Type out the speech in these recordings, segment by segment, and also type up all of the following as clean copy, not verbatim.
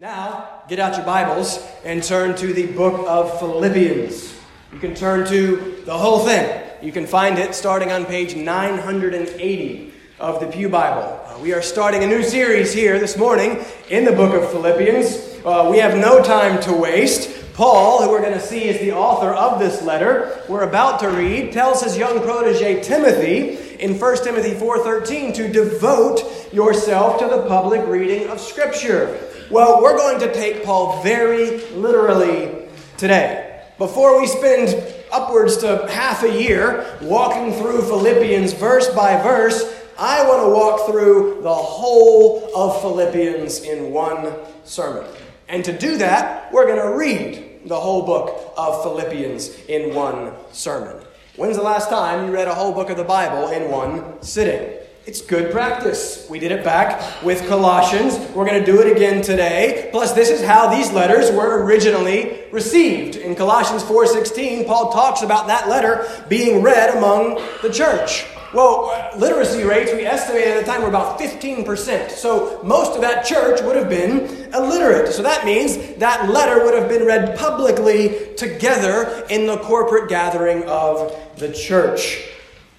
Now, get out your Bibles and turn to the book of Philippians. You can turn to the whole thing. You can find it starting on page 980 of the Pew Bible. We are starting a new series here this morning in the book of Philippians. We have no time to waste. Paul, who we're going to see is the author of this letter, we're about to read, tells his young protege Timothy in 1 Timothy 4:13 to devote yourself to the public reading of Scripture. Well, we're going to take Paul very literally today. Before we spend upwards to half a year walking through Philippians verse by verse, I want to walk through the whole of Philippians in one sermon. And to do that, we're going to read the whole book of Philippians in one sermon. When's the last time you read a whole book of the Bible in one sitting? It's good practice. We did it back with Colossians. We're going to do it again today. Plus, this is how these letters were originally received. In Colossians 4:16, Paul talks about that letter being read among the church. Well, literacy rates, we estimated at the time, were about 15%. So most of that church would have been illiterate. So that means that letter would have been read publicly together in the corporate gathering of the church.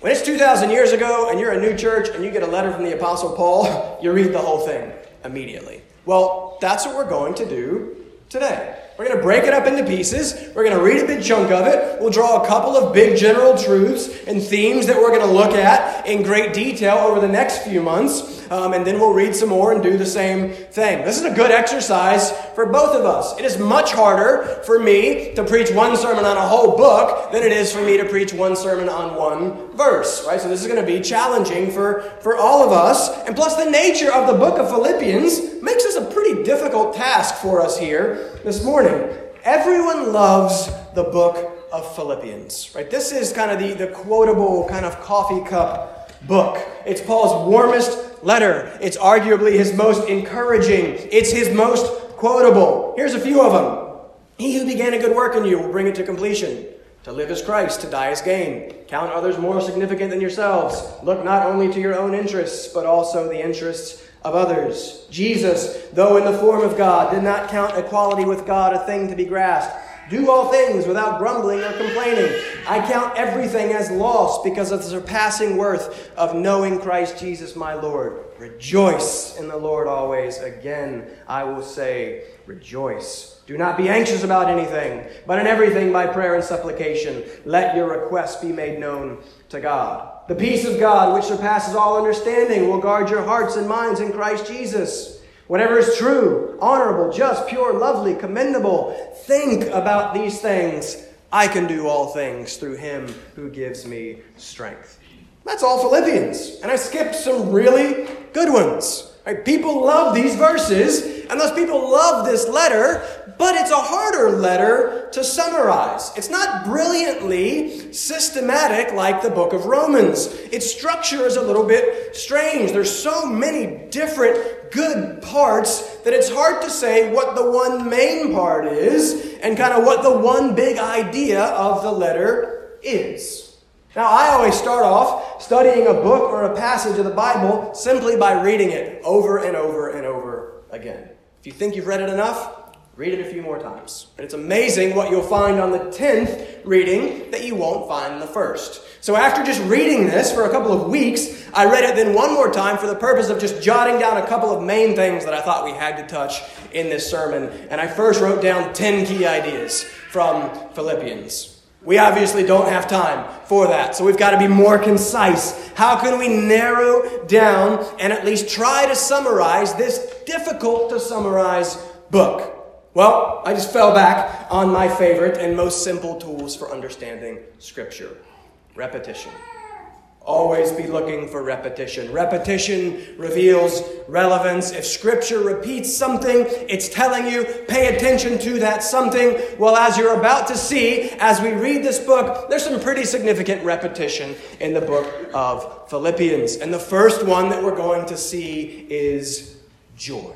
When it's 2,000 years ago and you're a new church and you get a letter from the Apostle Paul, you read the whole thing immediately. Well, that's what we're going to do today. We're going to break it up into pieces. We're going to read a big chunk of it. We'll draw a couple of big general truths and themes that we're going to look at in great detail over the next few months. And then we'll read some more and do the same thing. This is a good exercise for both of us. It is much harder for me to preach one sermon on a whole book than it is for me to preach one sermon on one verse, right? So this is going to be challenging for all of us. And plus, the nature of the book of Philippians makes this a pretty difficult task for us here this morning. Everyone loves the book of Philippians, right? This is kind of the quotable kind of coffee cup book. It's Paul's warmest letter. It's arguably his most encouraging. It's his most quotable. Here's a few of them. He who began a good work in you will bring it to completion. To live is Christ, to die is gain. Count others more significant than yourselves. Look not only to your own interests, but also the interests of others. Jesus, though in the form of God, did not count equality with God a thing to be grasped. Do all things without grumbling or complaining. I count everything as loss because of the surpassing worth of knowing Christ Jesus my Lord. Rejoice in the Lord always. Again, I will say, rejoice. Do not be anxious about anything, but in everything by prayer and supplication, let your requests be made known to God. The peace of God, which surpasses all understanding, will guard your hearts and minds in Christ Jesus. Whatever is true, honorable, just, pure, lovely, commendable, think about these things. I can do all things through him who gives me strength. That's all Philippians. And I skipped some really good ones. Right? People love these verses, and those people love this letter, but it's a harder letter to summarize. It's not brilliantly systematic like the book of Romans. Its structure is a little bit strange. There's so many different good parts that it's hard to say what the one main part is and kind of what the one big idea of the letter is. Now, I always start off studying a book or a passage of the Bible simply by reading it over and over and over again. If you think you've read it enough, read it a few more times. And it's amazing what you'll find on the 10th reading that you won't find in the first. So after just reading this for a couple of weeks, I read it then one more time for the purpose of just jotting down a couple of main things that I thought we had to touch in this sermon. And I first wrote down 10 key ideas from Philippians. We obviously don't have time for that, so we've got to be more concise. How can we narrow down and at least try to summarize this difficult-to-summarize book? Well, I just fell back on my favorite and most simple tools for understanding Scripture. Repetition. Always be looking for repetition. Repetition reveals relevance. If Scripture repeats something, it's telling you, pay attention to that something. Well, as you're about to see, as we read this book, there's some pretty significant repetition in the book of Philippians. And the first one that we're going to see is joy.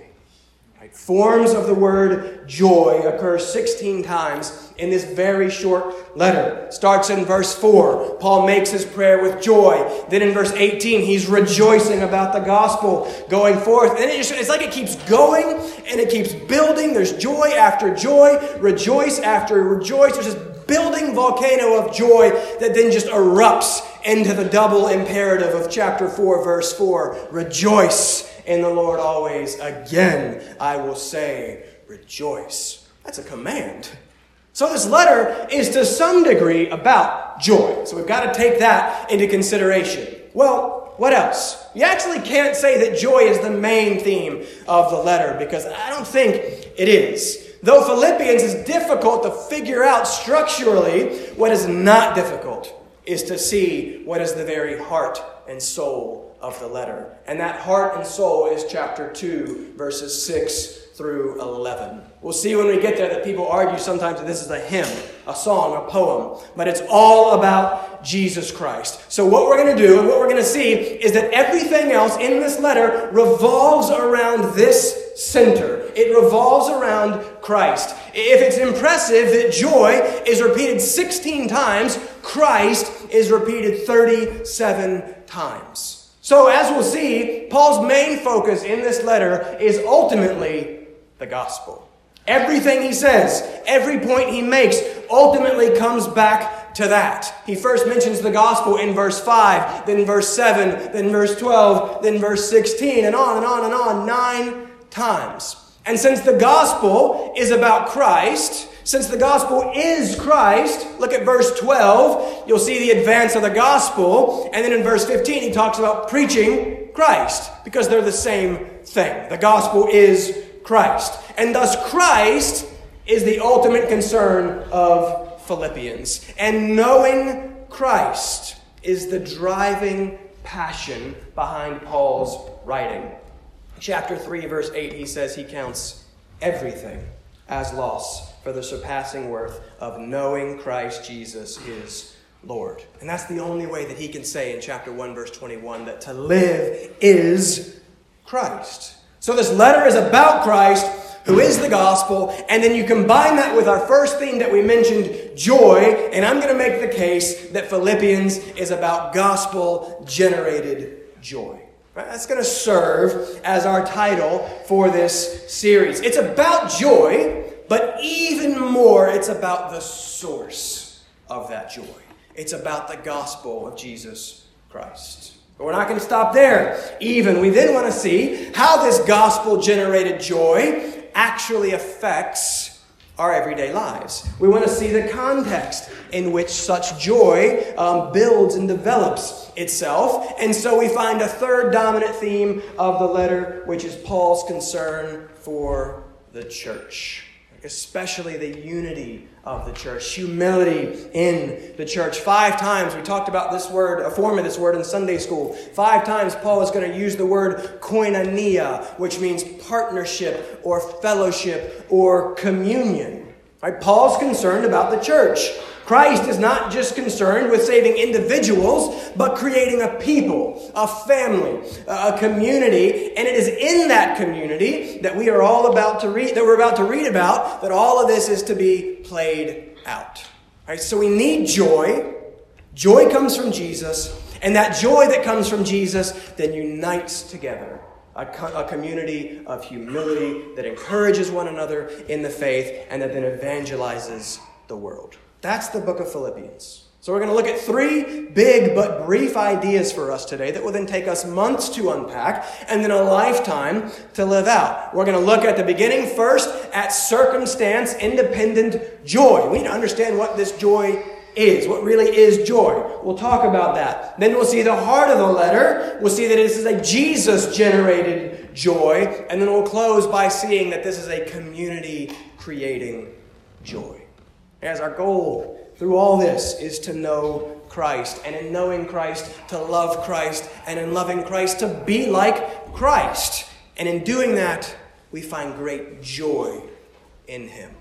Forms of the word joy occur 16 times in this very short letter. Starts in verse 4. Paul makes his prayer with joy. Then in verse 18, he's rejoicing about the gospel going forth. And it's like it keeps going and it keeps building. There's joy after joy, rejoice after rejoice. There's this building volcano of joy that then just erupts into the double imperative of chapter 4, verse 4. Rejoice in the Lord always. Again, I will say, rejoice. That's a command. So this letter is to some degree about joy. So we've got to take that into consideration. Well, what else? You actually can't say that joy is the main theme of the letter, because I don't think it is. Though Philippians is difficult to figure out structurally, what is not difficult is to see what is the very heart and soul of the letter. And that heart and soul is chapter 2, verses 6 through 11. We'll see when we get there that people argue sometimes that this is a hymn, a song, a poem, but it's all about Jesus Christ. So what we're going to do and what we're going to see is that everything else in this letter revolves around this center. It revolves around Christ. If it's impressive that joy is repeated 16 times, Christ is repeated 37 times. So as we'll see, Paul's main focus in this letter is ultimately the gospel. Everything he says, every point he makes, ultimately comes back to that. He first mentions the gospel in verse 5, then verse 7, then verse 12, then verse 16, and on and on and on, 9 times. And since the gospel is about Christ, since the gospel is Christ, look at verse 12, you'll see the advance of the gospel. And then in verse 15, he talks about preaching Christ, because they're the same thing. The gospel is Christ. And thus Christ is the ultimate concern of Philippians. And knowing Christ is the driving passion behind Paul's writing. Chapter 3, verse 8, he says he counts everything as loss for the surpassing worth of knowing Christ Jesus his Lord. And that's the only way that he can say in chapter 1, verse 21, that to live is Christ. So this letter is about Christ, who is the gospel, and then you combine that with our first theme that we mentioned, joy, and I'm going to make the case that Philippians is about gospel-generated joy. That's going to serve as our title for this series. It's about joy, but even more, it's about the source of that joy. It's about the gospel of Jesus Christ. But we're not going to stop there even. We then want to see how this gospel-generated joy actually affects our everyday lives. We want to see the context in which such joy builds and develops itself. And so we find a third dominant theme of the letter, which is Paul's concern for the church, especially the unity of the church, humility in the church. 5 times, we talked about this word, a form of this word in Sunday school. 5 times, Paul is going to use the word koinonia, which means partnership or fellowship or communion. Right? Paul's concerned about the church. Christ is not just concerned with saving individuals, but creating a people, a family, a community. And it is in that community that we are all about to read, that we're about to read about, that all of this is to be played out. All right, so we need joy. Joy comes from Jesus. And that joy that comes from Jesus then unites together a community of humility that encourages one another in the faith and that then evangelizes the world. That's the book of Philippians. So we're going to look at 3 big but brief ideas for us today that will then take us months to unpack and then a lifetime to live out. We're going to look at the beginning first at circumstance-independent joy. We need to understand what this joy is, what really is joy. We'll talk about that. Then we'll see the heart of the letter. We'll see that this is a Jesus-generated joy. And then we'll close by seeing that this is a community-creating joy. As our goal through all this is to know Christ, and in knowing Christ, to love Christ, and in loving Christ, to be like Christ. And in doing that, we find great joy in him.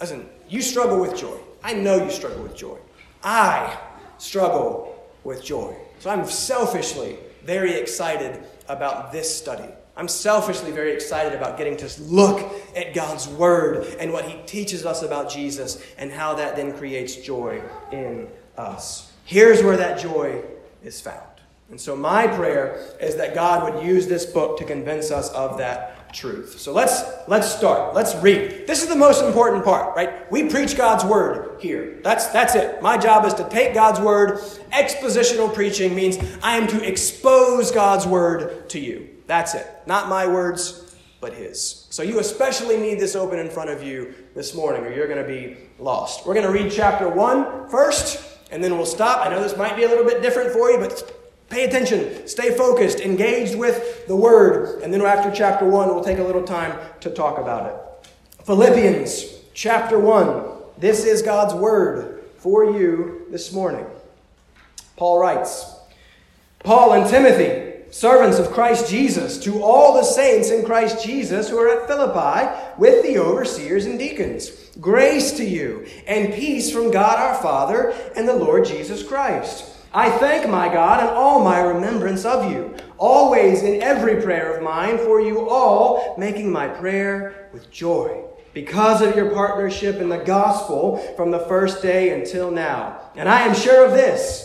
Listen, you struggle with joy. I know you struggle with joy. I struggle with joy. So I'm selfishly very excited about this study. I'm selfishly very excited about getting to look at God's Word and what He teaches us about Jesus and how that then creates joy in us. Here's where that joy is found. And so my prayer is that God would use this book to convince us of that truth. So let's start. Let's read. This is the most important part, right? We preach God's Word here. That's it. My job is to take God's Word. Expositional preaching means I am to expose God's Word to you. That's it. Not my words, but His. So you especially need this open in front of you this morning, or you're going to be lost. We're going to read chapter 1 first, and then we'll stop. I know this might be a little bit different for you, but pay attention. Stay focused, engaged with the Word. And then after chapter 1, we'll take a little time to talk about it. Philippians chapter 1. This is God's Word for you this morning. Paul writes, Paul and Timothy, servants of Christ Jesus, to all the saints in Christ Jesus who are at Philippi with the overseers and deacons. Grace to you and peace from God our Father and the Lord Jesus Christ. I thank my God in all my remembrance of you, always in every prayer of mine for you all, making my prayer with joy, because of your partnership in the gospel from the first day until now. And I am sure of this,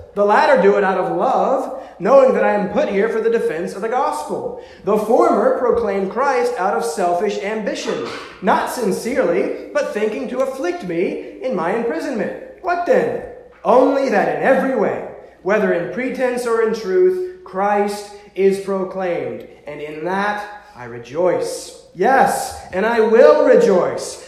The latter do it out of love, knowing that I am put here for the defense of the gospel. The former proclaim Christ out of selfish ambition, not sincerely, but thinking to afflict me in my imprisonment. What then? Only that in every way, whether in pretense or in truth, Christ is proclaimed, and in that I rejoice. Yes, and I will rejoice.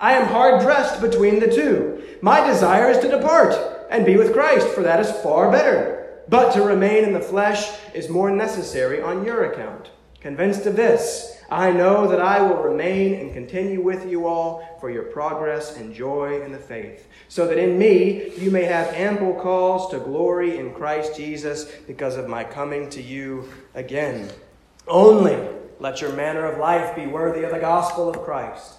I am hard pressed between the two. My desire is to depart and be with Christ, for that is far better. But to remain in the flesh is more necessary on your account. Convinced of this, I know that I will remain and continue with you all for your progress and joy in the faith, so that in me you may have ample cause to glory in Christ Jesus because of my coming to you again. Only let your manner of life be worthy of the gospel of Christ,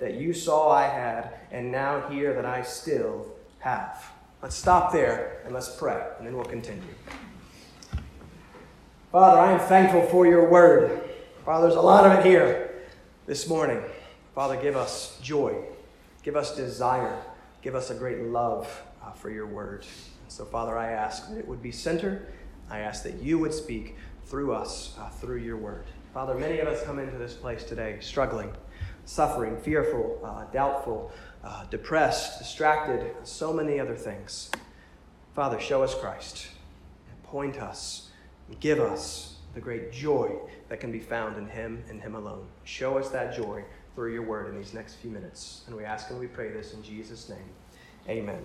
that you saw I had, and now hear that I still have. Let's stop there and let's pray, and then we'll continue. Father, I am thankful for your word. Father, there's a lot of it here this morning. Father, give us joy. Give us desire. Give us a great love for your word. So, Father, I ask that it would be centered. I ask that you would speak through us, through your word. Father, many of us come into this place today struggling, suffering, fearful, doubtful, depressed, distracted, so many other things. Father, show us Christ, and point us, and give us the great joy that can be found in him and him alone. Show us that joy through your word in these next few minutes. And we ask and we pray this in Jesus' name. Amen.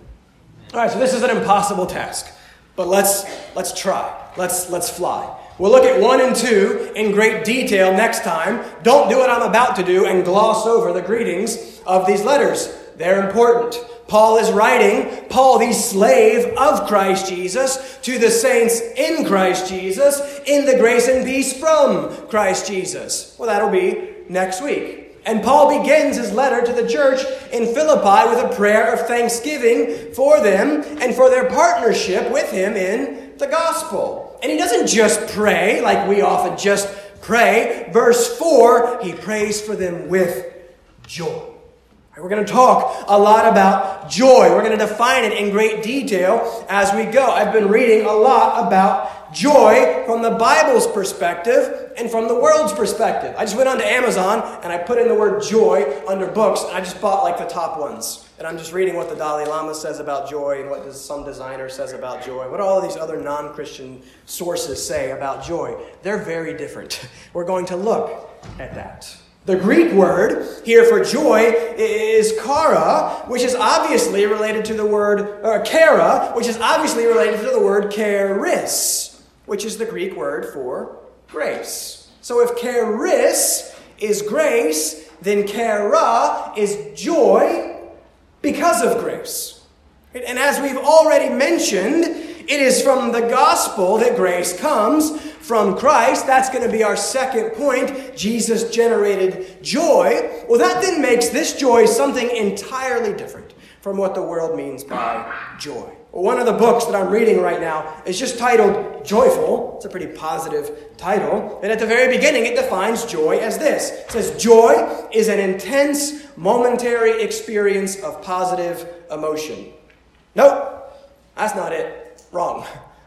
All right, so this is an impossible task, but let's try. Let's fly. We'll look at 1 and 2 in great detail next time. Don't do what I'm about to do and gloss over the greetings of these letters. They're important. Paul is writing, Paul, the slave of Christ Jesus, to the saints in Christ Jesus, in the grace and peace from Christ Jesus. Well, that'll be next week. And Paul begins his letter to the church in Philippi with a prayer of thanksgiving for them and for their partnership with him in the gospel. And he doesn't just pray like we often just pray. Verse 4, he prays for them with joy. We're going to talk a lot about joy. We're going to define it in great detail as we go. I've been reading a lot about joy from the Bible's perspective and from the world's perspective. I just went onto Amazon and I put in the word joy under books, and I just bought like the top ones. And I'm just reading what the Dalai Lama says about joy and what some designer says about joy, what all these other non-Christian sources say about joy. They're very different. We're going to look at that. The Greek word here for joy is kara, which is obviously related to the word kara, which is obviously related to the word charis, which is the Greek word for grace. So if charis is grace, then kara is joy because of grace. And as we've already mentioned, it is from the gospel that grace comes. From Christ, that's going to be our second point. Jesus generated joy. Well, that then makes this joy something entirely different from what the world means by joy. Well, one of the books that I'm reading right now is just titled Joyful. It's a pretty positive title. And at the very beginning, it defines joy as this. It says, joy is an intense, momentary experience of positive emotion. Nope, that's not it. Wrong.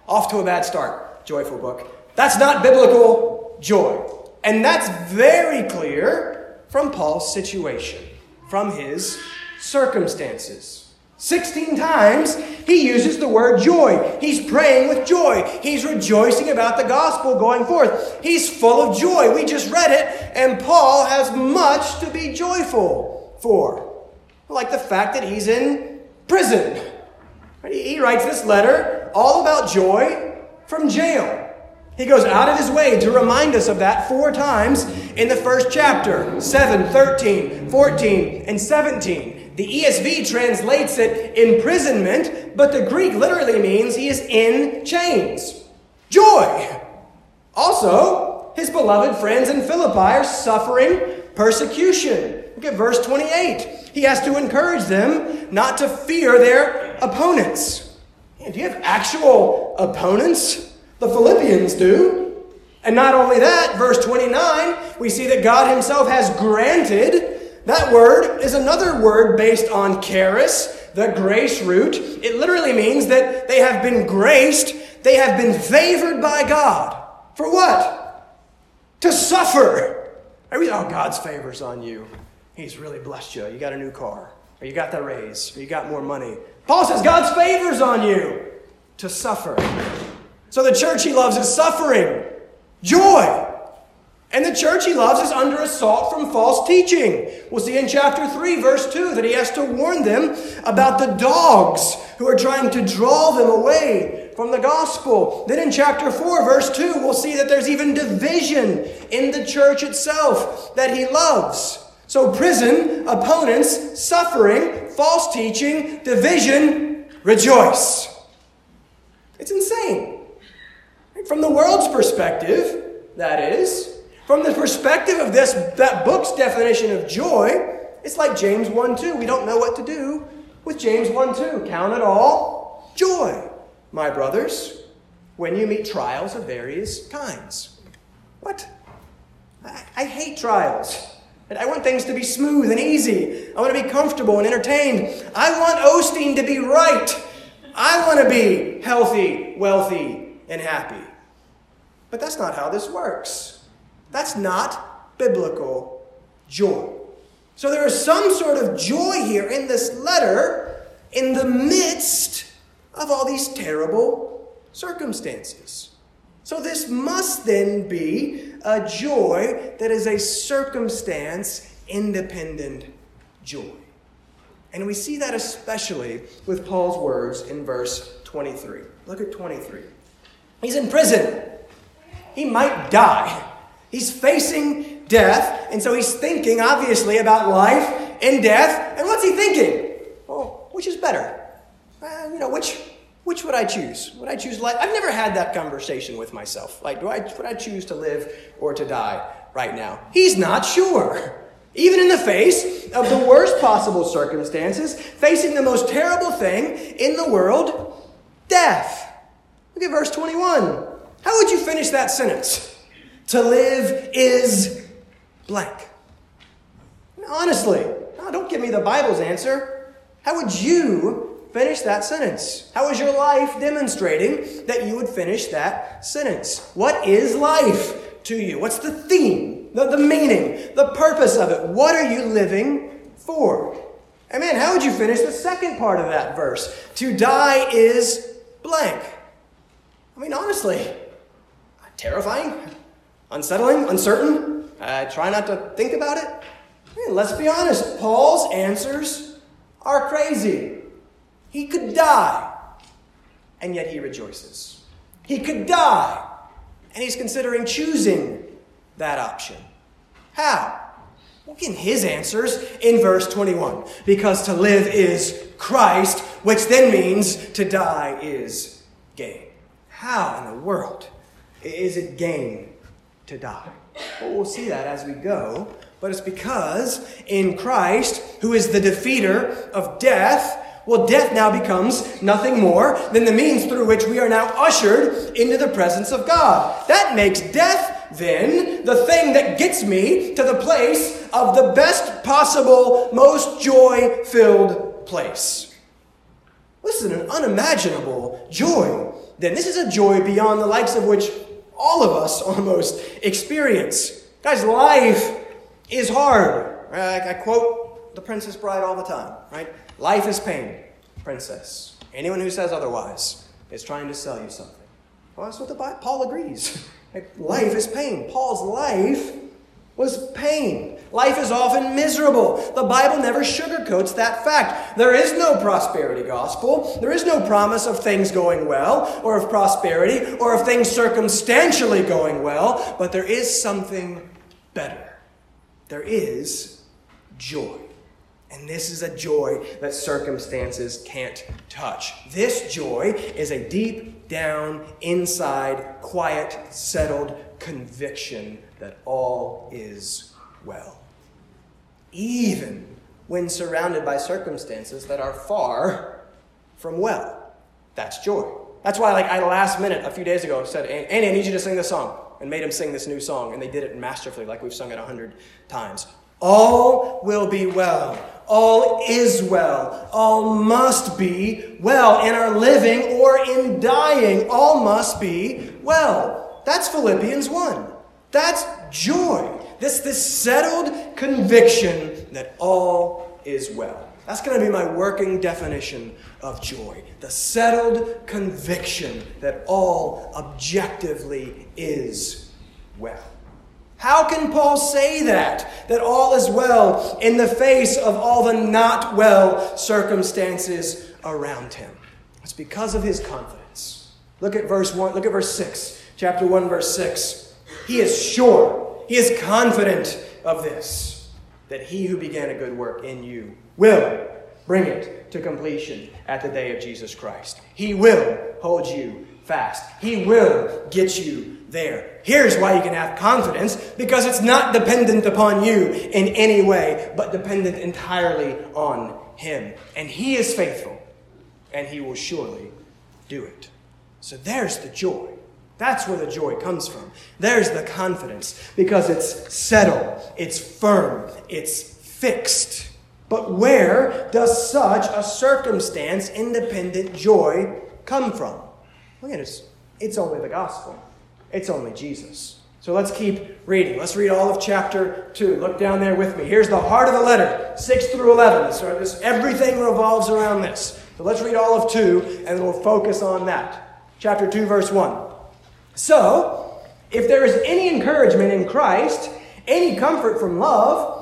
Off to a bad start. Joyful book. That's not biblical joy. And that's very clear from Paul's situation, from his circumstances. 16 times he uses the word joy. He's praying with joy. He's rejoicing about the gospel going forth. He's full of joy. We just read it, and Paul has much to be joyful for, like the fact that he's in prison. He writes this letter all about joy from jail. He goes out of his way to remind us of that 4 times in the first chapter, 7, 13, 14, and 17. The ESV translates it imprisonment, but the Greek literally means he is in chains. Joy. Also, his beloved friends in Philippi are suffering persecution. Look at verse 28. He has to encourage them not to fear their opponents. Do you have actual opponents? The Philippians do. And not only that, verse 29, we see that God himself has granted. That word is another word based on charis, the grace root. It literally means that they have been graced. They have been favored by God. For what? To suffer. Oh, God's favors on you. He's really blessed you. You got a new car, or you got that raise, or you got more money. Paul says God's favors on you to suffer. So the church he loves is suffering, joy. And the church he loves is under assault from false teaching. We'll see in chapter 3, verse 2, that he has to warn them about the dogs who are trying to draw them away from the gospel. Then in chapter 4, verse 2, we'll see that there's even division in the church itself that he loves. So prison, opponents, suffering, false teaching, division, rejoice. It's insane. From the world's perspective, that is, from the perspective of that book's definition of joy, it's like James 1:2. We don't know what to do with James 1:2. Count it all joy, my brothers, when you meet trials of various kinds. What? I hate trials. And I want things to be smooth and easy. I want to be comfortable and entertained. I want Osteen to be right. I want to be healthy, wealthy, and happy. But that's not how this works. That's not biblical joy. So there is some sort of joy here in this letter in the midst of all these terrible circumstances. So this must then be a joy that is a circumstance-independent joy. And we see that especially with Paul's words in verse 23. Look at 23. He's in prison. He might die. He's facing death. And so he's thinking, obviously, about life and death. And what's he thinking? Oh, which is better? Which would I choose? Would I choose life? I've never had that conversation with myself. Like, would I choose to live or to die right now? He's not sure. Even in the face of the worst possible circumstances, facing the most terrible thing in the world, death. Look at verse 21. How would you finish that sentence? To live is blank. Honestly, no, don't give me the Bible's answer. How would you finish that sentence? How is your life demonstrating that you would finish that sentence? What is life to you? What's the theme, the meaning, the purpose of it? What are you living for? Amen. How would you finish the second part of that verse? To die is blank. I mean, honestly, terrifying, unsettling, uncertain. I try not to think about it. I mean, let's be honest. Paul's answers are crazy. He could die, and yet he rejoices. He could die, and he's considering choosing that option. How? Look in his answers in verse 21. Because to live is Christ, which then means to die is gain. How in the world is it gain to die? Well, we'll see that as we go. But it's because in Christ, who is the defeater of death, well, death now becomes nothing more than the means through which we are now ushered into the presence of God. That makes death, then, the thing that gets me to the place of the best possible, most joy-filled place. This is an unimaginable joy. Then this is a joy beyond the likes of which all of us almost experience. Guys, life is hard. I quote the Princess Bride all the time, right? Life is pain, princess. Anyone who says otherwise is trying to sell you something. Well, that's what the Bible, Paul agrees. Like, life is pain. Paul's life was pain. Life is often miserable. The Bible never sugarcoats that fact. There is no prosperity gospel. There is no promise of things going well or of prosperity or of things circumstantially going well, but there is something better. There is joy. And this is a joy that circumstances can't touch. This joy is a deep down, inside, quiet, settled conviction that all is well. Even when surrounded by circumstances that are far from well. That's joy. That's why, like, I last minute, a few days ago, said, Andy, I need you to sing this song. And made him sing this new song. And they did it masterfully, like we've sung it 100 times. All will be well. All is well. All must be well in our living or in dying. All must be well. That's Philippians 1. That's joy. This settled conviction that all is well. That's going to be my working definition of joy. The settled conviction that all objectively is well. How can Paul say that? That all is well in the face of all the not well circumstances around him. It's because of his confidence. Look at verse 1. Look at verse 6. Chapter 1, verse 6. He is sure. He is confident of this, that he who began a good work in you will bring it to completion at the day of Jesus Christ. He will hold you fast. He will get you there. Here's why you can have confidence, because it's not dependent upon you in any way, but dependent entirely on him. And he is faithful, and he will surely do it. So there's the joy. That's where the joy comes from. There's the confidence, because it's settled, it's firm, it's fixed. But where does such a circumstance-independent joy come from? Look at it. It's only the gospel. It's only Jesus. So let's keep reading. Let's read all of chapter 2. Look down there with me. Here's the heart of the letter, 6 through 11. So everything revolves around this. But let's read all of 2, and we'll focus on that. Chapter 2, verse 1. So, if there is any encouragement in Christ, any comfort from love,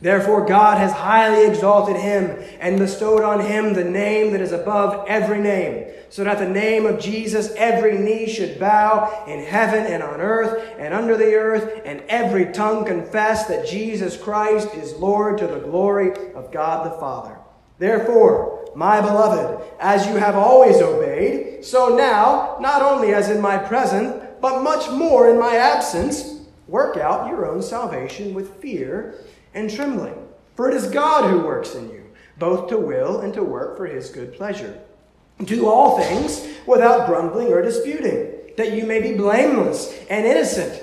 Therefore God has highly exalted him and bestowed on him the name that is above every name, so that at the name of Jesus every knee should bow in heaven and on earth and under the earth, and every tongue confess that Jesus Christ is Lord to the glory of God the Father. Therefore, my beloved, as you have always obeyed, so now, not only as in my presence, but much more in my absence, work out your own salvation with fear and trembling. For it is God who works in you, both to will and to work for his good pleasure. Do all things without grumbling or disputing, that you may be blameless and innocent,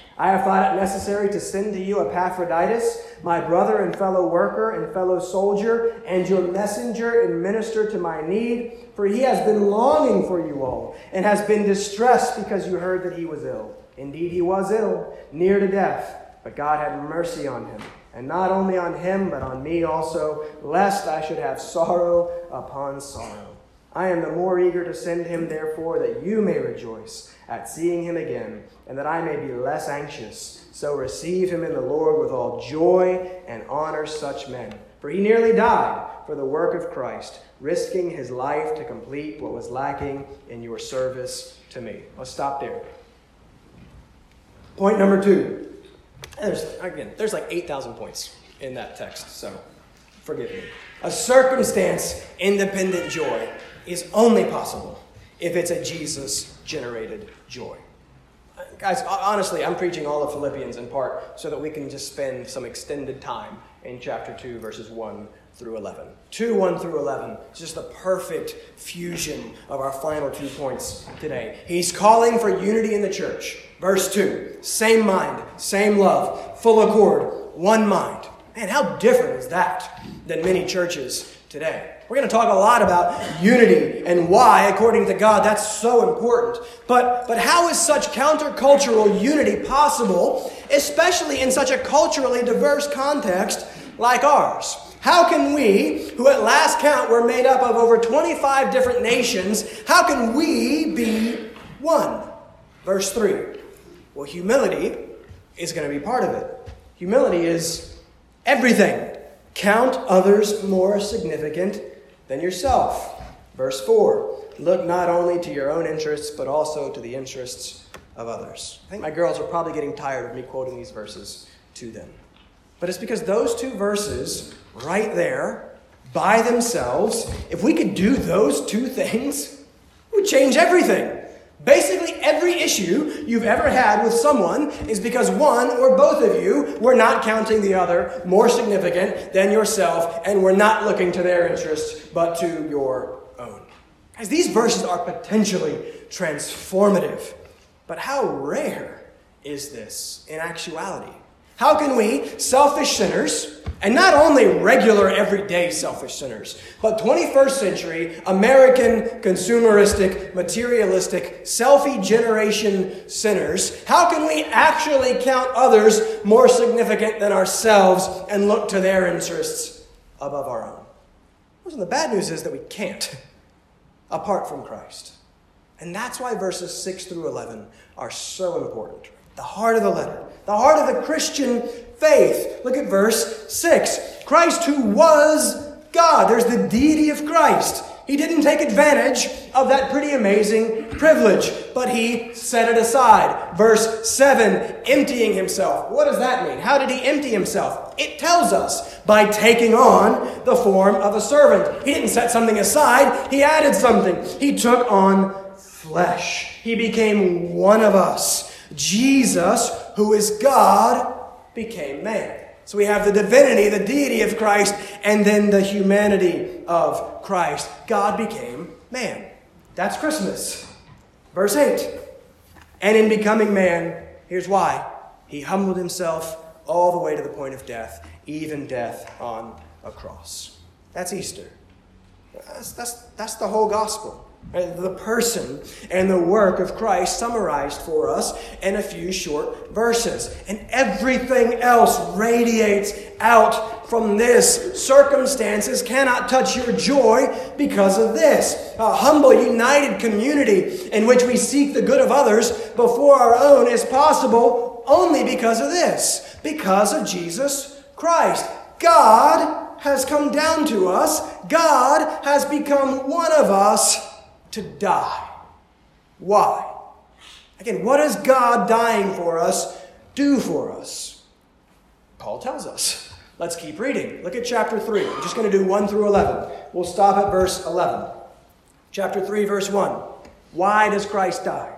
I have thought it necessary to send to you Epaphroditus, my brother and fellow worker and fellow soldier, and your messenger and minister to my need, for he has been longing for you all, and has been distressed because you heard that he was ill. Indeed, he was ill, near to death, but God had mercy on him, and not only on him, but on me also, lest I should have sorrow upon sorrow. I am the more eager to send him, therefore, that you may rejoice at seeing him again, and that I may be less anxious. So receive him in the Lord with all joy and honor such men. For he nearly died for the work of Christ, risking his life to complete what was lacking in your service to me. Let's stop there. Point number 2. There's like 8,000 points in that text, so forgive me. A circumstance-independent joy is only possible if it's a Jesus-generated joy. Guys, honestly, I'm preaching all of Philippians in part so that we can just spend some extended time in chapter 2, verses 1 through 11. 1 through 11 is just the perfect fusion of our final 2 points today. He's calling for unity in the church. Verse 2, same mind, same love, full accord, one mind. Man, how different is that than many churches today? We're going to talk a lot about unity and why, according to God, that's so important. But how is such countercultural unity possible, especially in such a culturally diverse context like ours? How can we, who at last count were made up of over 25 different nations, how can we be one? Verse 3. Well, humility is going to be part of it. Humility is everything. Count others more significant than yourself. Verse 4, look not only to your own interests, but also to the interests of others. I think my girls are probably getting tired of me quoting these verses to them. But it's because those 2 verses right there, by themselves, if we could do those 2 things, it would change everything. Basically, every issue you've ever had with someone is because one or both of you were not counting the other more significant than yourself and were not looking to their interests but to your own. Guys, these verses are potentially transformative, but how rare is this in actuality? How can we, selfish sinners, and not only regular, everyday selfish sinners, but 21st century American, consumeristic, materialistic, selfie generation sinners, how can we actually count others more significant than ourselves and look to their interests above our own? Listen, the bad news is that we can't, apart from Christ. And that's why verses 6 through 11 are so important. The heart of the letter, the heart of the Christian faith. Look at verse 6. Christ, who was God. There's the deity of Christ. He didn't take advantage of that pretty amazing privilege, but he set it aside. Verse 7, emptying himself. What does that mean? How did he empty himself? It tells us by taking on the form of a servant. He didn't set something aside. He added something. He took on flesh. He became one of us. Jesus, who is God, became man. So we have the divinity, the deity of Christ, and then the humanity of Christ. God became man. That's Christmas. Verse 8. And in becoming man, here's why. He humbled himself all the way to the point of death, even death on a cross. That's Easter. That's the whole gospel. The person and the work of Christ summarized for us in a few short verses. And everything else radiates out from this. Circumstances cannot touch your joy because of this. A humble, united community in which we seek the good of others before our own is possible only because of this. Because of Jesus Christ. God has come down to us. God has become one of us. To die. Why? Again, what does God dying for us do for us? Paul tells us. Let's keep reading. Look at chapter 3. We're just going to do 1 through 11. We'll stop at verse 11. Chapter 3, verse 1. Why does Christ die?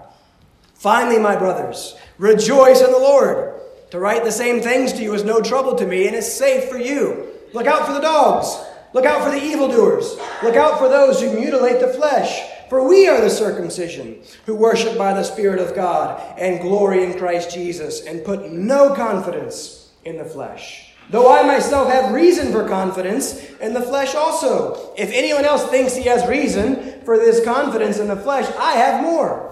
Finally, my brothers, rejoice in the Lord. To write the same things to you is no trouble to me and is safe for you. Look out for the dogs. Look out for the evildoers. Look out for those who mutilate the flesh. For we are the circumcision who worship by the Spirit of God and glory in Christ Jesus and put no confidence in the flesh. Though I myself have reason for confidence in the flesh also. If anyone else thinks he has reason for this confidence in the flesh, I have more.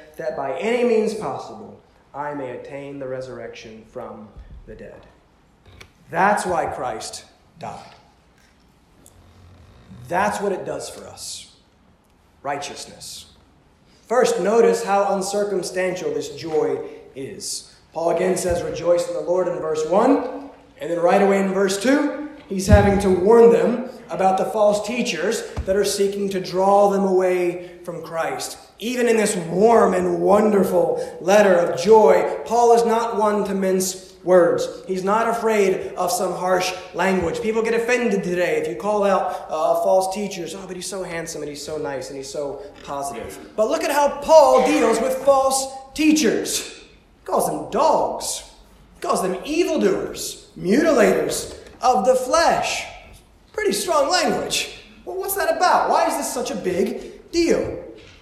that by any means possible, I may attain the resurrection from the dead. That's why Christ died. That's what it does for us. Righteousness. First, notice how uncircumstantial this joy is. Paul again says, rejoice in the Lord in verse 1. And then right away in verse 2, he's having to warn them about the false teachers that are seeking to draw them away from Christ. Even in this warm and wonderful letter of joy, Paul is not one to mince words. He's not afraid of some harsh language. People get offended today if you call out false teachers. Oh, but he's so handsome and he's so nice and he's so positive. But look at how Paul deals with false teachers. He calls them dogs. He calls them evildoers, mutilators of the flesh. Pretty strong language. Well, what's that about? Why is this such a big deal?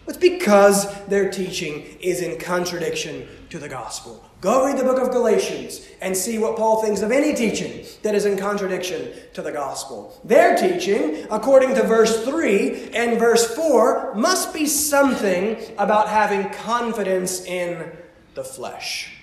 It's because their teaching is in contradiction to the gospel. Go read the book of Galatians and see what Paul thinks of any teaching that is in contradiction to the gospel. Their teaching, according to verse 3 and verse 4, must be something about having confidence in the flesh.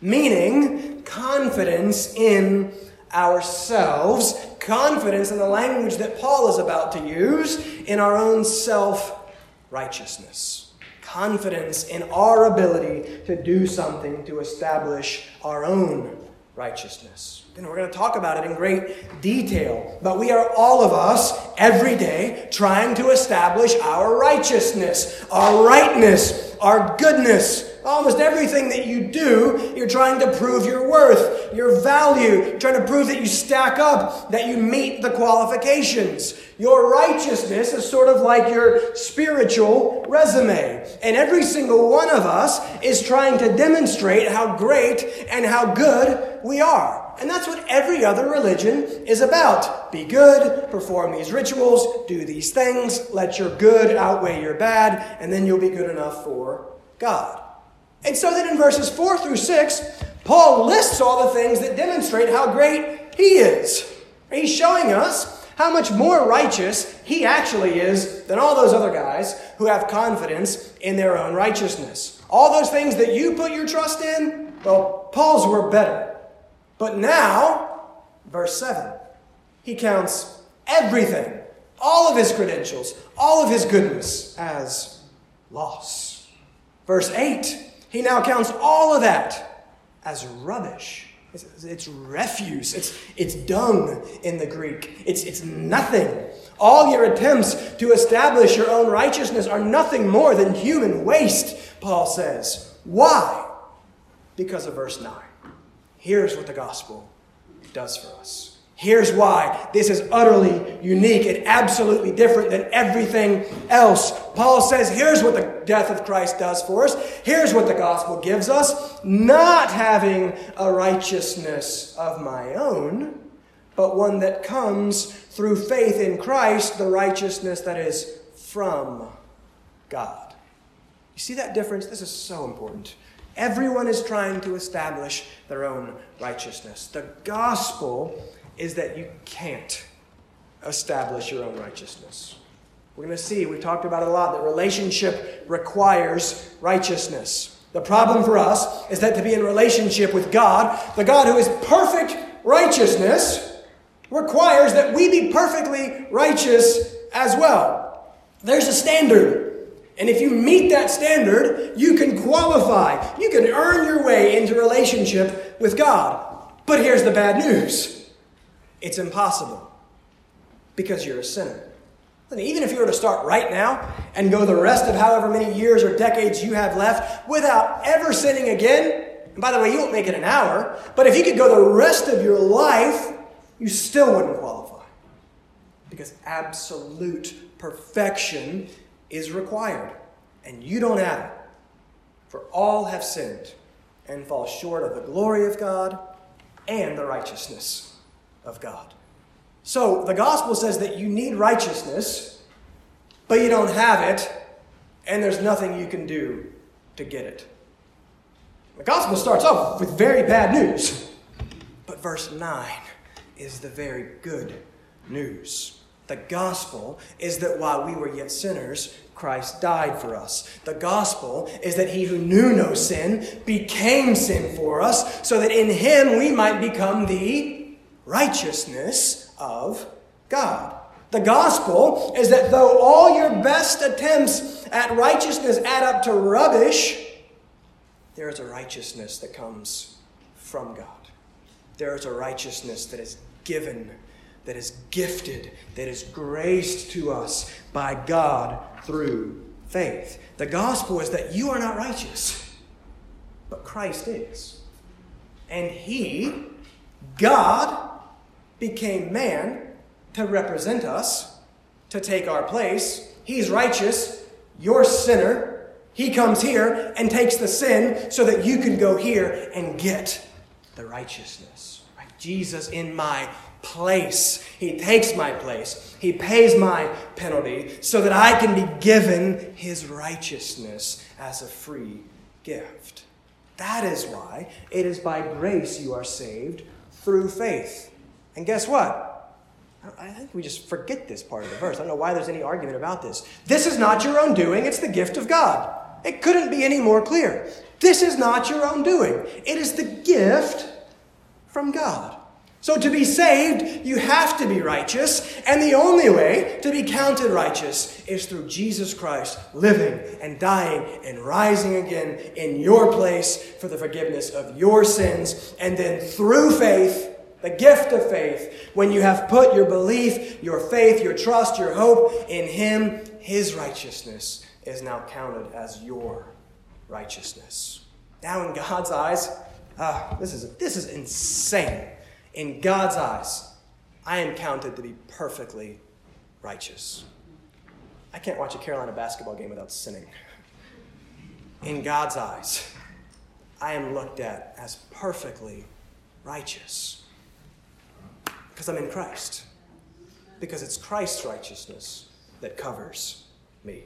Meaning, confidence in ourselves, confidence in the language that Paul is about to use, in our own self-righteousness. Confidence in our ability to do something to establish our own righteousness. And we're going to talk about it in great detail. But we are all of us every day trying to establish our righteousness, our rightness, our goodness. Almost everything that you do, you're trying to prove your worth, your value. You're trying to prove that you stack up, that you meet the qualifications. Your righteousness is sort of like your spiritual resume. And every single one of us is trying to demonstrate how great and how good we are. And that's what every other religion is about. Be good, perform these rituals, do these things, let your good outweigh your bad, and then you'll be good enough for God. And so then in verses 4 through 6, Paul lists all the things that demonstrate how great he is. He's showing us how much more righteous he actually is than all those other guys who have confidence in their own righteousness. All those things that you put your trust in, well, Paul's were better. But now, verse 7, he counts everything, all of his credentials, all of his goodness as loss. Verse 8, he now counts all of that as rubbish. It's refuse. It's dung in the Greek. It's nothing. All your attempts to establish your own righteousness are nothing more than human waste, Paul says. Why? Because of verse 9. Here's what the gospel does for us. Here's why this is utterly unique and absolutely different than everything else. Paul says, here's what the death of Christ does for us. Here's what the gospel gives us. Not having a righteousness of my own, but one that comes through faith in Christ, the righteousness that is from God. You see that difference? This is so important. Everyone is trying to establish their own righteousness. The gospel is that you can't establish your own righteousness. We're going to see, we've talked about it a lot, that relationship requires righteousness. The problem for us is that to be in relationship with God, the God who is perfect righteousness, requires that we be perfectly righteous as well. There's a standard. And if you meet that standard, you can qualify. You can earn your way into relationship with God. But here's the bad news. It's impossible because you're a sinner. And even if you were to start right now and go the rest of however many years or decades you have left without ever sinning again, and by the way, you won't make it an hour, but if you could go the rest of your life, you still wouldn't qualify because absolute perfection is required, and you don't have it. For all have sinned and fall short of the glory of God and the righteousness of God. So the gospel says that you need righteousness, but you don't have it, and there's nothing you can do to get it. The gospel starts off with very bad news, but verse 9 is the very good news. The gospel is that while we were yet sinners, Christ died for us. The gospel is that he who knew no sin became sin for us, so that in him we might become the righteousness of God. The gospel is that though all your best attempts at righteousness add up to rubbish, there is a righteousness that comes from God. There is a righteousness that is given, that is gifted, that is graced to us by God through faith. The gospel is that you are not righteous, but Christ is. And he, God, became man to represent us, to take our place. He's righteous. You're sinner. He comes here and takes the sin so that you can go here and get the righteousness. Right? Jesus in my place. He takes my place. He pays my penalty so that I can be given his righteousness as a free gift. That is why it is by grace you are saved through faith. And guess what? I think we just forget this part of the verse. I don't know why there's any argument about this. This is not your own doing. It's the gift of God. It couldn't be any more clear. This is not your own doing. It is the gift from God. So to be saved, you have to be righteous. And the only way to be counted righteous is through Jesus Christ living and dying and rising again in your place for the forgiveness of your sins. And then through faith, the gift of faith, when you have put your belief, your faith, your trust, your hope in Him, His righteousness is now counted as your righteousness. Now in God's eyes, this is insane. In God's eyes, I am counted to be perfectly righteous. I can't watch a Carolina basketball game without sinning. In God's eyes, I am looked at as perfectly righteous. Because I'm in Christ. Because it's Christ's righteousness that covers me.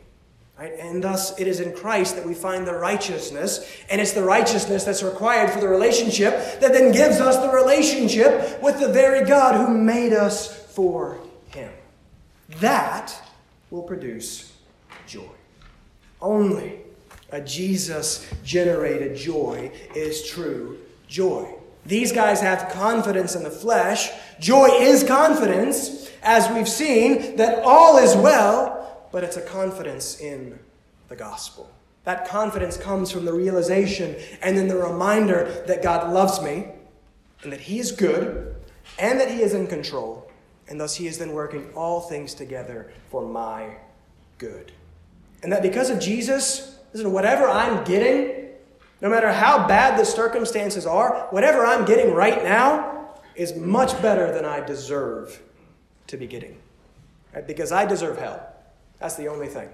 Right? And thus, it is in Christ that we find the righteousness, and it's the righteousness that's required for the relationship that then gives us the relationship with the very God who made us for Him. That will produce joy. Only a Jesus-generated joy is true joy. These guys have confidence in the flesh. Joy is confidence, as we've seen, that all is well, but it's a confidence in the gospel. That confidence comes from the realization and then the reminder that God loves me and that He is good and that He is in control, and thus He is then working all things together for my good. And that because of Jesus, whatever I'm getting, no matter how bad the circumstances are, whatever I'm getting right now is much better than I deserve to be getting. Right? Because I deserve hell. That's the only thing.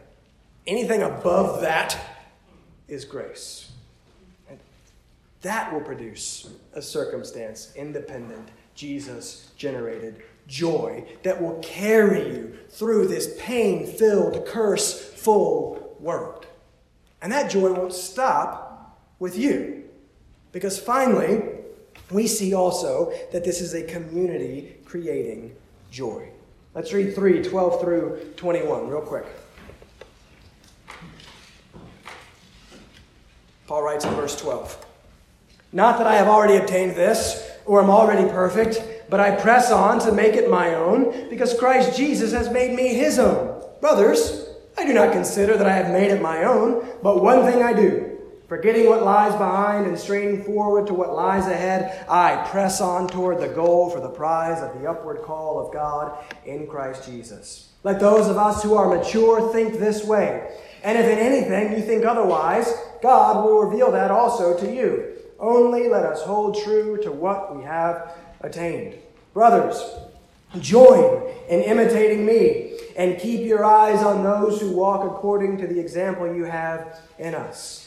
Anything above that is grace. And that will produce a circumstance-independent, Jesus-generated joy that will carry you through this pain-filled, curse-full world. And that joy won't stop with you. Because finally, we see also that this is a community creating joy. Let's read 3:12 through 21 real quick. Paul writes in verse 12, "Not that I have already obtained this or am already perfect, but I press on to make it my own, because Christ Jesus has made me his own. Brothers, I do not consider that I have made it my own, but one thing I do, forgetting what lies behind and straining forward to what lies ahead, I press on toward the goal for the prize of the upward call of God in Christ Jesus. Let those of us who are mature think this way. And if in anything you think otherwise, God will reveal that also to you. Only let us hold true to what we have attained. Brothers, join in imitating me and keep your eyes on those who walk according to the example you have in us.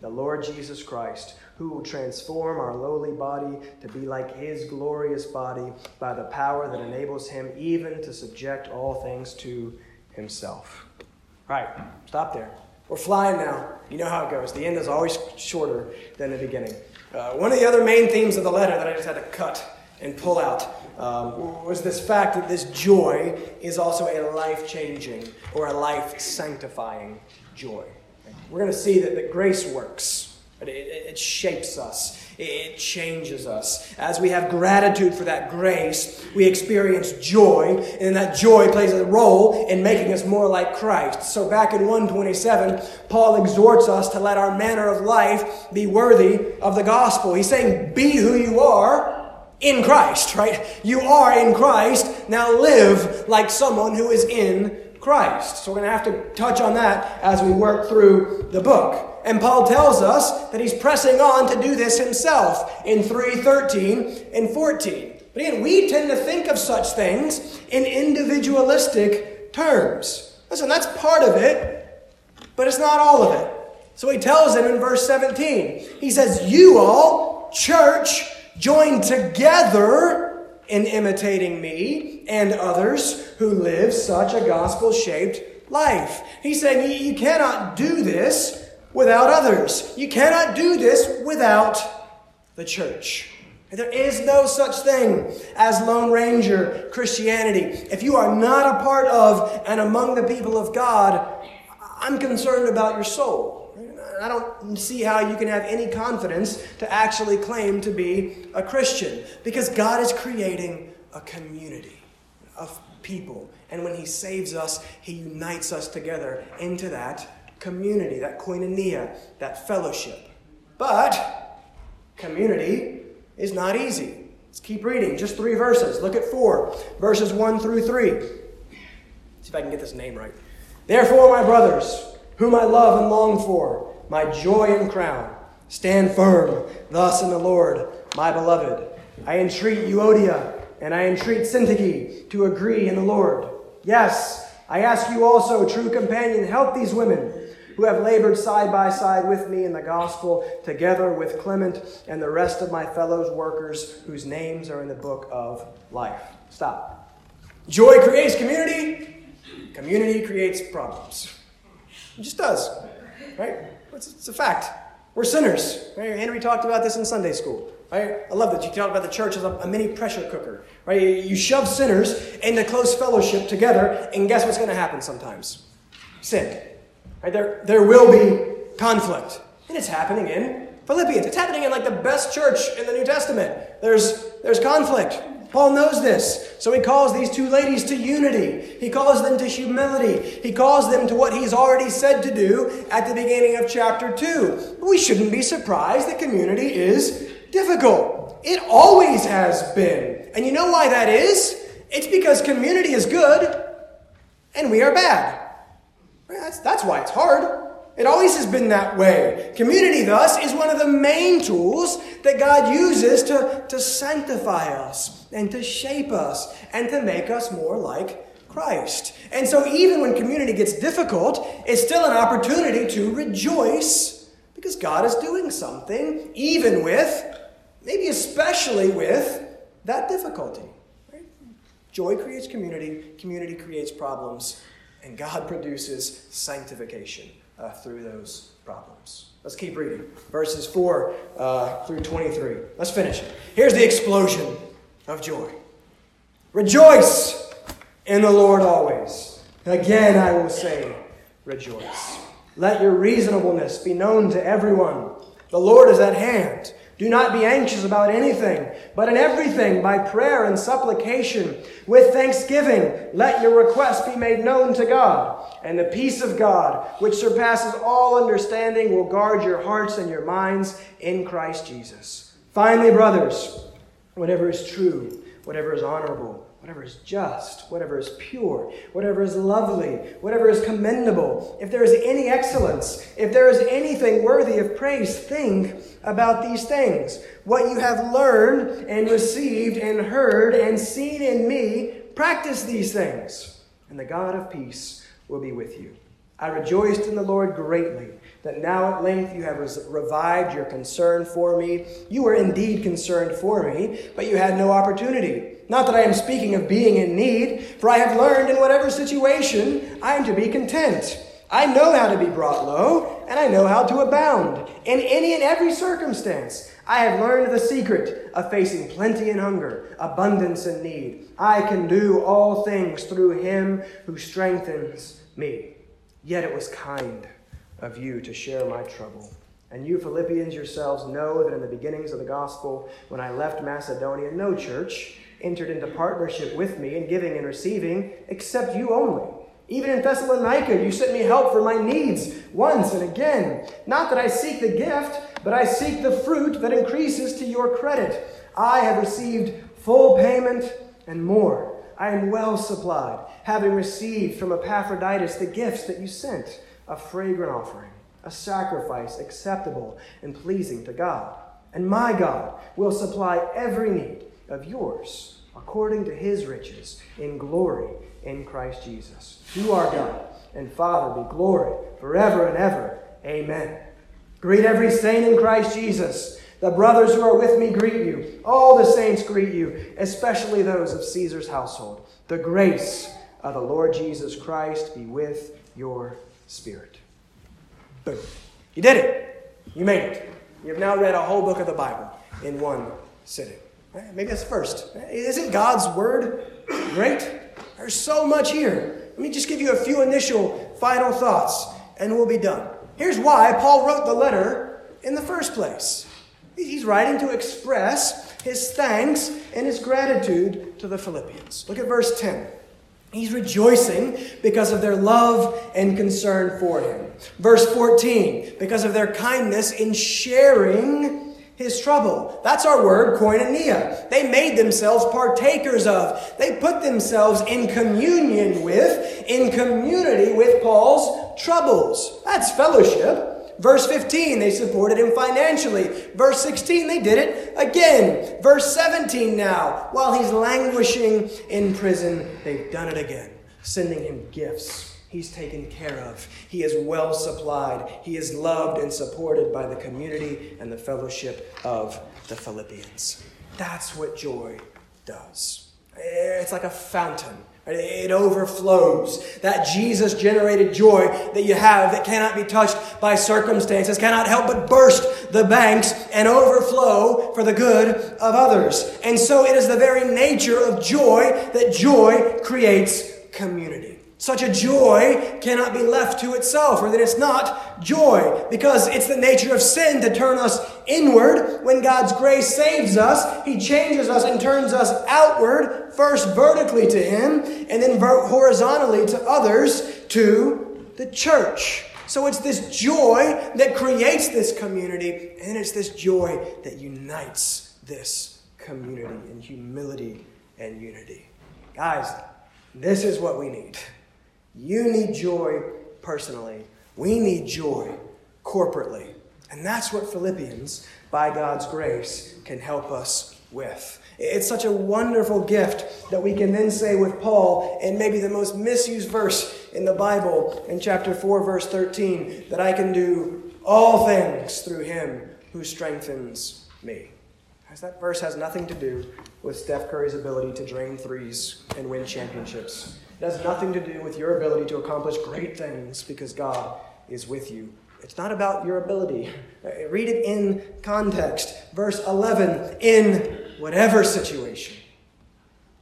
the Lord Jesus Christ, who will transform our lowly body to be like his glorious body by the power that enables him even to subject all things to himself." All right, stop there. We're flying now. You know how it goes. The end is always shorter than the beginning. One of the other main themes of the letter that I just had to cut and pull out was this fact that this joy is also a life-changing or a life-sanctifying joy. We're going to see that the grace works. It shapes us. It changes us. As we have gratitude for that grace, we experience joy, and that joy plays a role in making us more like Christ. So back in 1:27, Paul exhorts us to let our manner of life be worthy of the gospel. He's saying, be who you are in Christ, right? You are in Christ. Now live like someone who is in Christ. So we're going to have to touch on that as we work through the book. And Paul tells us that he's pressing on to do this himself in 3:13 and 14. But again, we tend to think of such things in individualistic terms. Listen, that's part of it, but it's not all of it. So he tells them in verse 17, he says, you all, church, join together in imitating me and others who live such a gospel-shaped life. He's saying you cannot do this without others. You cannot do this without the church. There is no such thing as Lone Ranger Christianity. If you are not a part of and among the people of God, I'm concerned about your soul. I don't see how you can have any confidence to actually claim to be a Christian, because God is creating a community of people. And when he saves us, he unites us together into that community, that koinonia, that fellowship. But community is not easy. Let's keep reading. Just 3 verses. Look at 4. Verses 1-3. Let's see if I can get this name right. Therefore, my brothers, whom I love and long for, my joy and crown, stand firm thus in the Lord, my beloved. I entreat Euodia and I entreat Syntyche to agree in the Lord. Yes, I ask you also, true companion, help these women who have labored side by side with me in the gospel, together with Clement and the rest of my fellow workers whose names are in the book of life. Stop. Joy creates community. Community creates problems. It just does, right? It's a fact. We're sinners. Right? Henry talked about this in Sunday school. Right? I love that you talked about the church as a mini pressure cooker. Right? You shove sinners into close fellowship together, and guess what's going to happen sometimes? Sin. Right, there will be conflict. And it's happening in Philippians. It's happening in like the best church in the New Testament. There's conflict. Paul knows this. So he calls these 2 ladies to unity. He calls them to humility. He calls them to what he's already said to do at the beginning of chapter 2. We shouldn't be surprised that community is difficult. It always has been. And you know why that is? It's because community is good and we are bad. That's why it's hard. It always has been that way. Community, thus, is one of the main tools that God uses to sanctify us and to shape us and to make us more like Christ. And so even when community gets difficult, it's still an opportunity to rejoice because God is doing something, even with, maybe especially with, that difficulty. Right? Joy creates community. Community creates problems. And God produces sanctification through those problems. Let's keep reading. Verses 4 through 23. Let's finish it. Here's the explosion of joy. Rejoice in the Lord always. Again, I will say, rejoice. Let your reasonableness be known to everyone. The Lord is at hand. Do not be anxious about anything, but in everything, by prayer and supplication, with thanksgiving, let your requests be made known to God. And the peace of God, which surpasses all understanding, will guard your hearts and your minds in Christ Jesus. Finally, brothers, whatever is true, whatever is honorable, whatever is just, whatever is pure, whatever is lovely, whatever is commendable, if there is any excellence, if there is anything worthy of praise, think about these things. What you have learned and received and heard and seen in me, practice these things, and the God of peace will be with you. I rejoiced in the Lord greatly that now at length you have revived your concern for me. You were indeed concerned for me, but you had no opportunity. Not that I am speaking of being in need, for I have learned in whatever situation I am to be content. I know how to be brought low, and I know how to abound. In any and every circumstance, I have learned the secret of facing plenty and hunger, abundance and need. I can do all things through him who strengthens me. Yet it was kind of you to share my trouble. And you Philippians yourselves know that in the beginnings of the gospel, when I left Macedonia, no church entered into partnership with me in giving and receiving, except you only. Even in Thessalonica, you sent me help for my needs once and again. Not that I seek the gift, but I seek the fruit that increases to your credit. I have received full payment and more. I am well supplied, having received from Epaphroditus the gifts that you sent, a fragrant offering, a sacrifice acceptable and pleasing to God. And my God will supply every need of yours, according to his riches in glory in Christ Jesus. You are God, and Father be glory forever and ever. Amen. Greet every saint in Christ Jesus. The brothers who are with me greet you. All the saints greet you, especially those of Caesar's household. The grace of the Lord Jesus Christ be with your spirit. Boom. You did it. You made it. You've now read a whole book of the Bible in one sitting. Maybe that's first. Isn't God's word great? There's so much here. Let me just give you a few initial final thoughts, and we'll be done. Here's why Paul wrote the letter in the first place. He's writing to express his thanks and his gratitude to the Philippians. Look at verse 10. He's rejoicing because of their love and concern for him. Verse 14, because of their kindness in sharing his trouble. That's our word, koinonia. They made themselves partakers of. They put themselves in communion with, in community with Paul's troubles. That's fellowship. Verse 15, they supported him financially. Verse 16, they did it again. Verse 17 now, while he's languishing in prison, they've done it again, sending him gifts. He's taken care of. He is well supplied. He is loved and supported by the community and the fellowship of the Philippians. That's what joy does. It's like a fountain. It overflows. That Jesus-generated joy that you have that cannot be touched by circumstances cannot help but burst the banks and overflow for the good of others. And so it is the very nature of joy that joy creates community. Such a joy cannot be left to itself, or that it's not joy, because it's the nature of sin to turn us inward. When God's grace saves us, He changes us and turns us outward, first vertically to Him, and then horizontally to others, to the church. So it's this joy that creates this community, and it's this joy that unites this community in humility and unity. Guys, this is what we need. You need joy personally. We need joy corporately. And that's what Philippians, by God's grace, can help us with. It's such a wonderful gift that we can then say with Paul, and maybe the most misused verse in the Bible, in chapter 4, verse 13, that I can do all things through him who strengthens me. As that verse has nothing to do with Steph Curry's ability to drain threes and win championships. It has nothing to do with your ability to accomplish great things because God is with you. It's not about your ability. Read it in context. Verse 11, in whatever situation,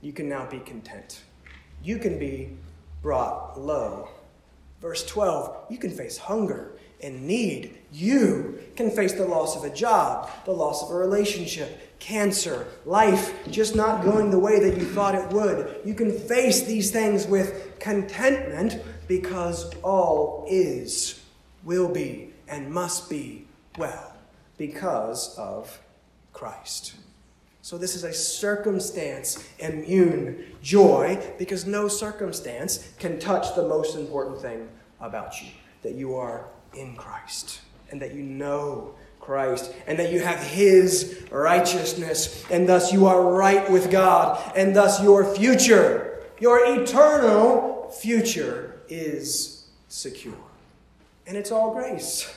you can now be content. You can be brought low. Verse 12, you can face hunger and need. You can face the loss of a job, the loss of a relationship, cancer, life just not going the way that you thought it would. You can face these things with contentment because all is, will be, and must be well because of Christ. So this is a circumstance-immune joy because no circumstance can touch the most important thing about you, that you are in Christ, and that you know Christ, and that you have His righteousness, and thus you are right with God, and thus your future, your eternal future is secure. And it's all grace.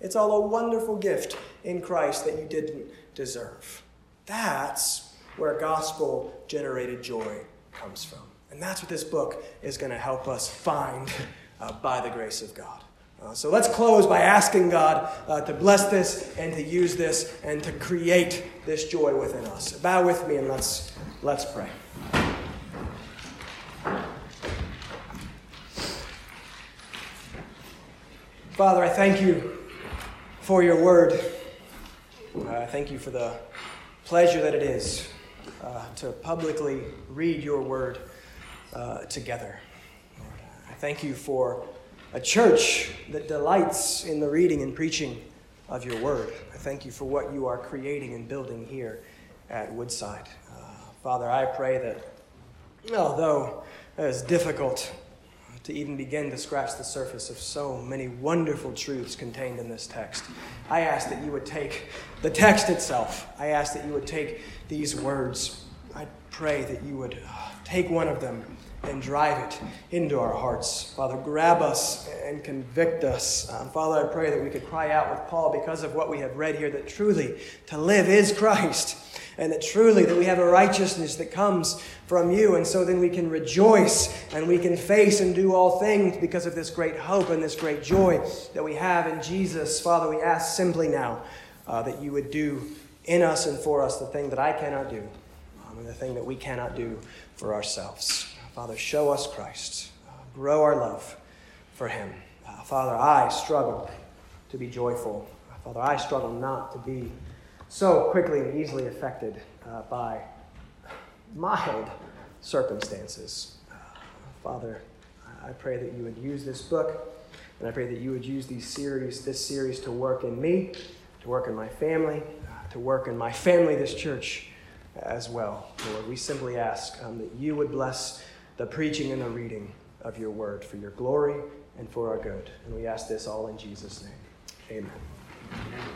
It's all a wonderful gift in Christ that you didn't deserve. That's where gospel-generated joy comes from. And that's what this book is going to help us find by the grace of God. So let's close by asking God to bless this and to use this and to create this joy within us. Bow with me and let's pray. Father, I thank you for your word. I thank you for the pleasure that it is to publicly read your word together. I thank you for a church that delights in the reading and preaching of your word. I thank you for what you are creating and building here at Woodside. Father, I pray that although it is difficult to even begin to scratch the surface of so many wonderful truths contained in this text, I ask that you would take the text itself. I ask that you would take these words. I pray that you would take one of them and drive it into our hearts. Father, grab us and convict us. Father, I pray that we could cry out with Paul because of what we have read here, that truly to live is Christ, and that truly that we have a righteousness that comes from you. And so then we can rejoice and we can face and do all things because of this great hope and this great joy that we have in Jesus. Father, we ask simply now that you would do in us and for us the thing that I cannot do, and the thing that we cannot do for ourselves. Father, show us Christ. Grow our love for him. Father, I struggle to be joyful. Father, I struggle not to be so quickly and easily affected by mild circumstances. Father, I pray that you would use this book, and I pray that you would use this series to work in me, to work in my family, this church as well. Lord, we simply ask that you would bless the preaching and the reading of your word for your glory and for our good. And we ask this all in Jesus' name. Amen.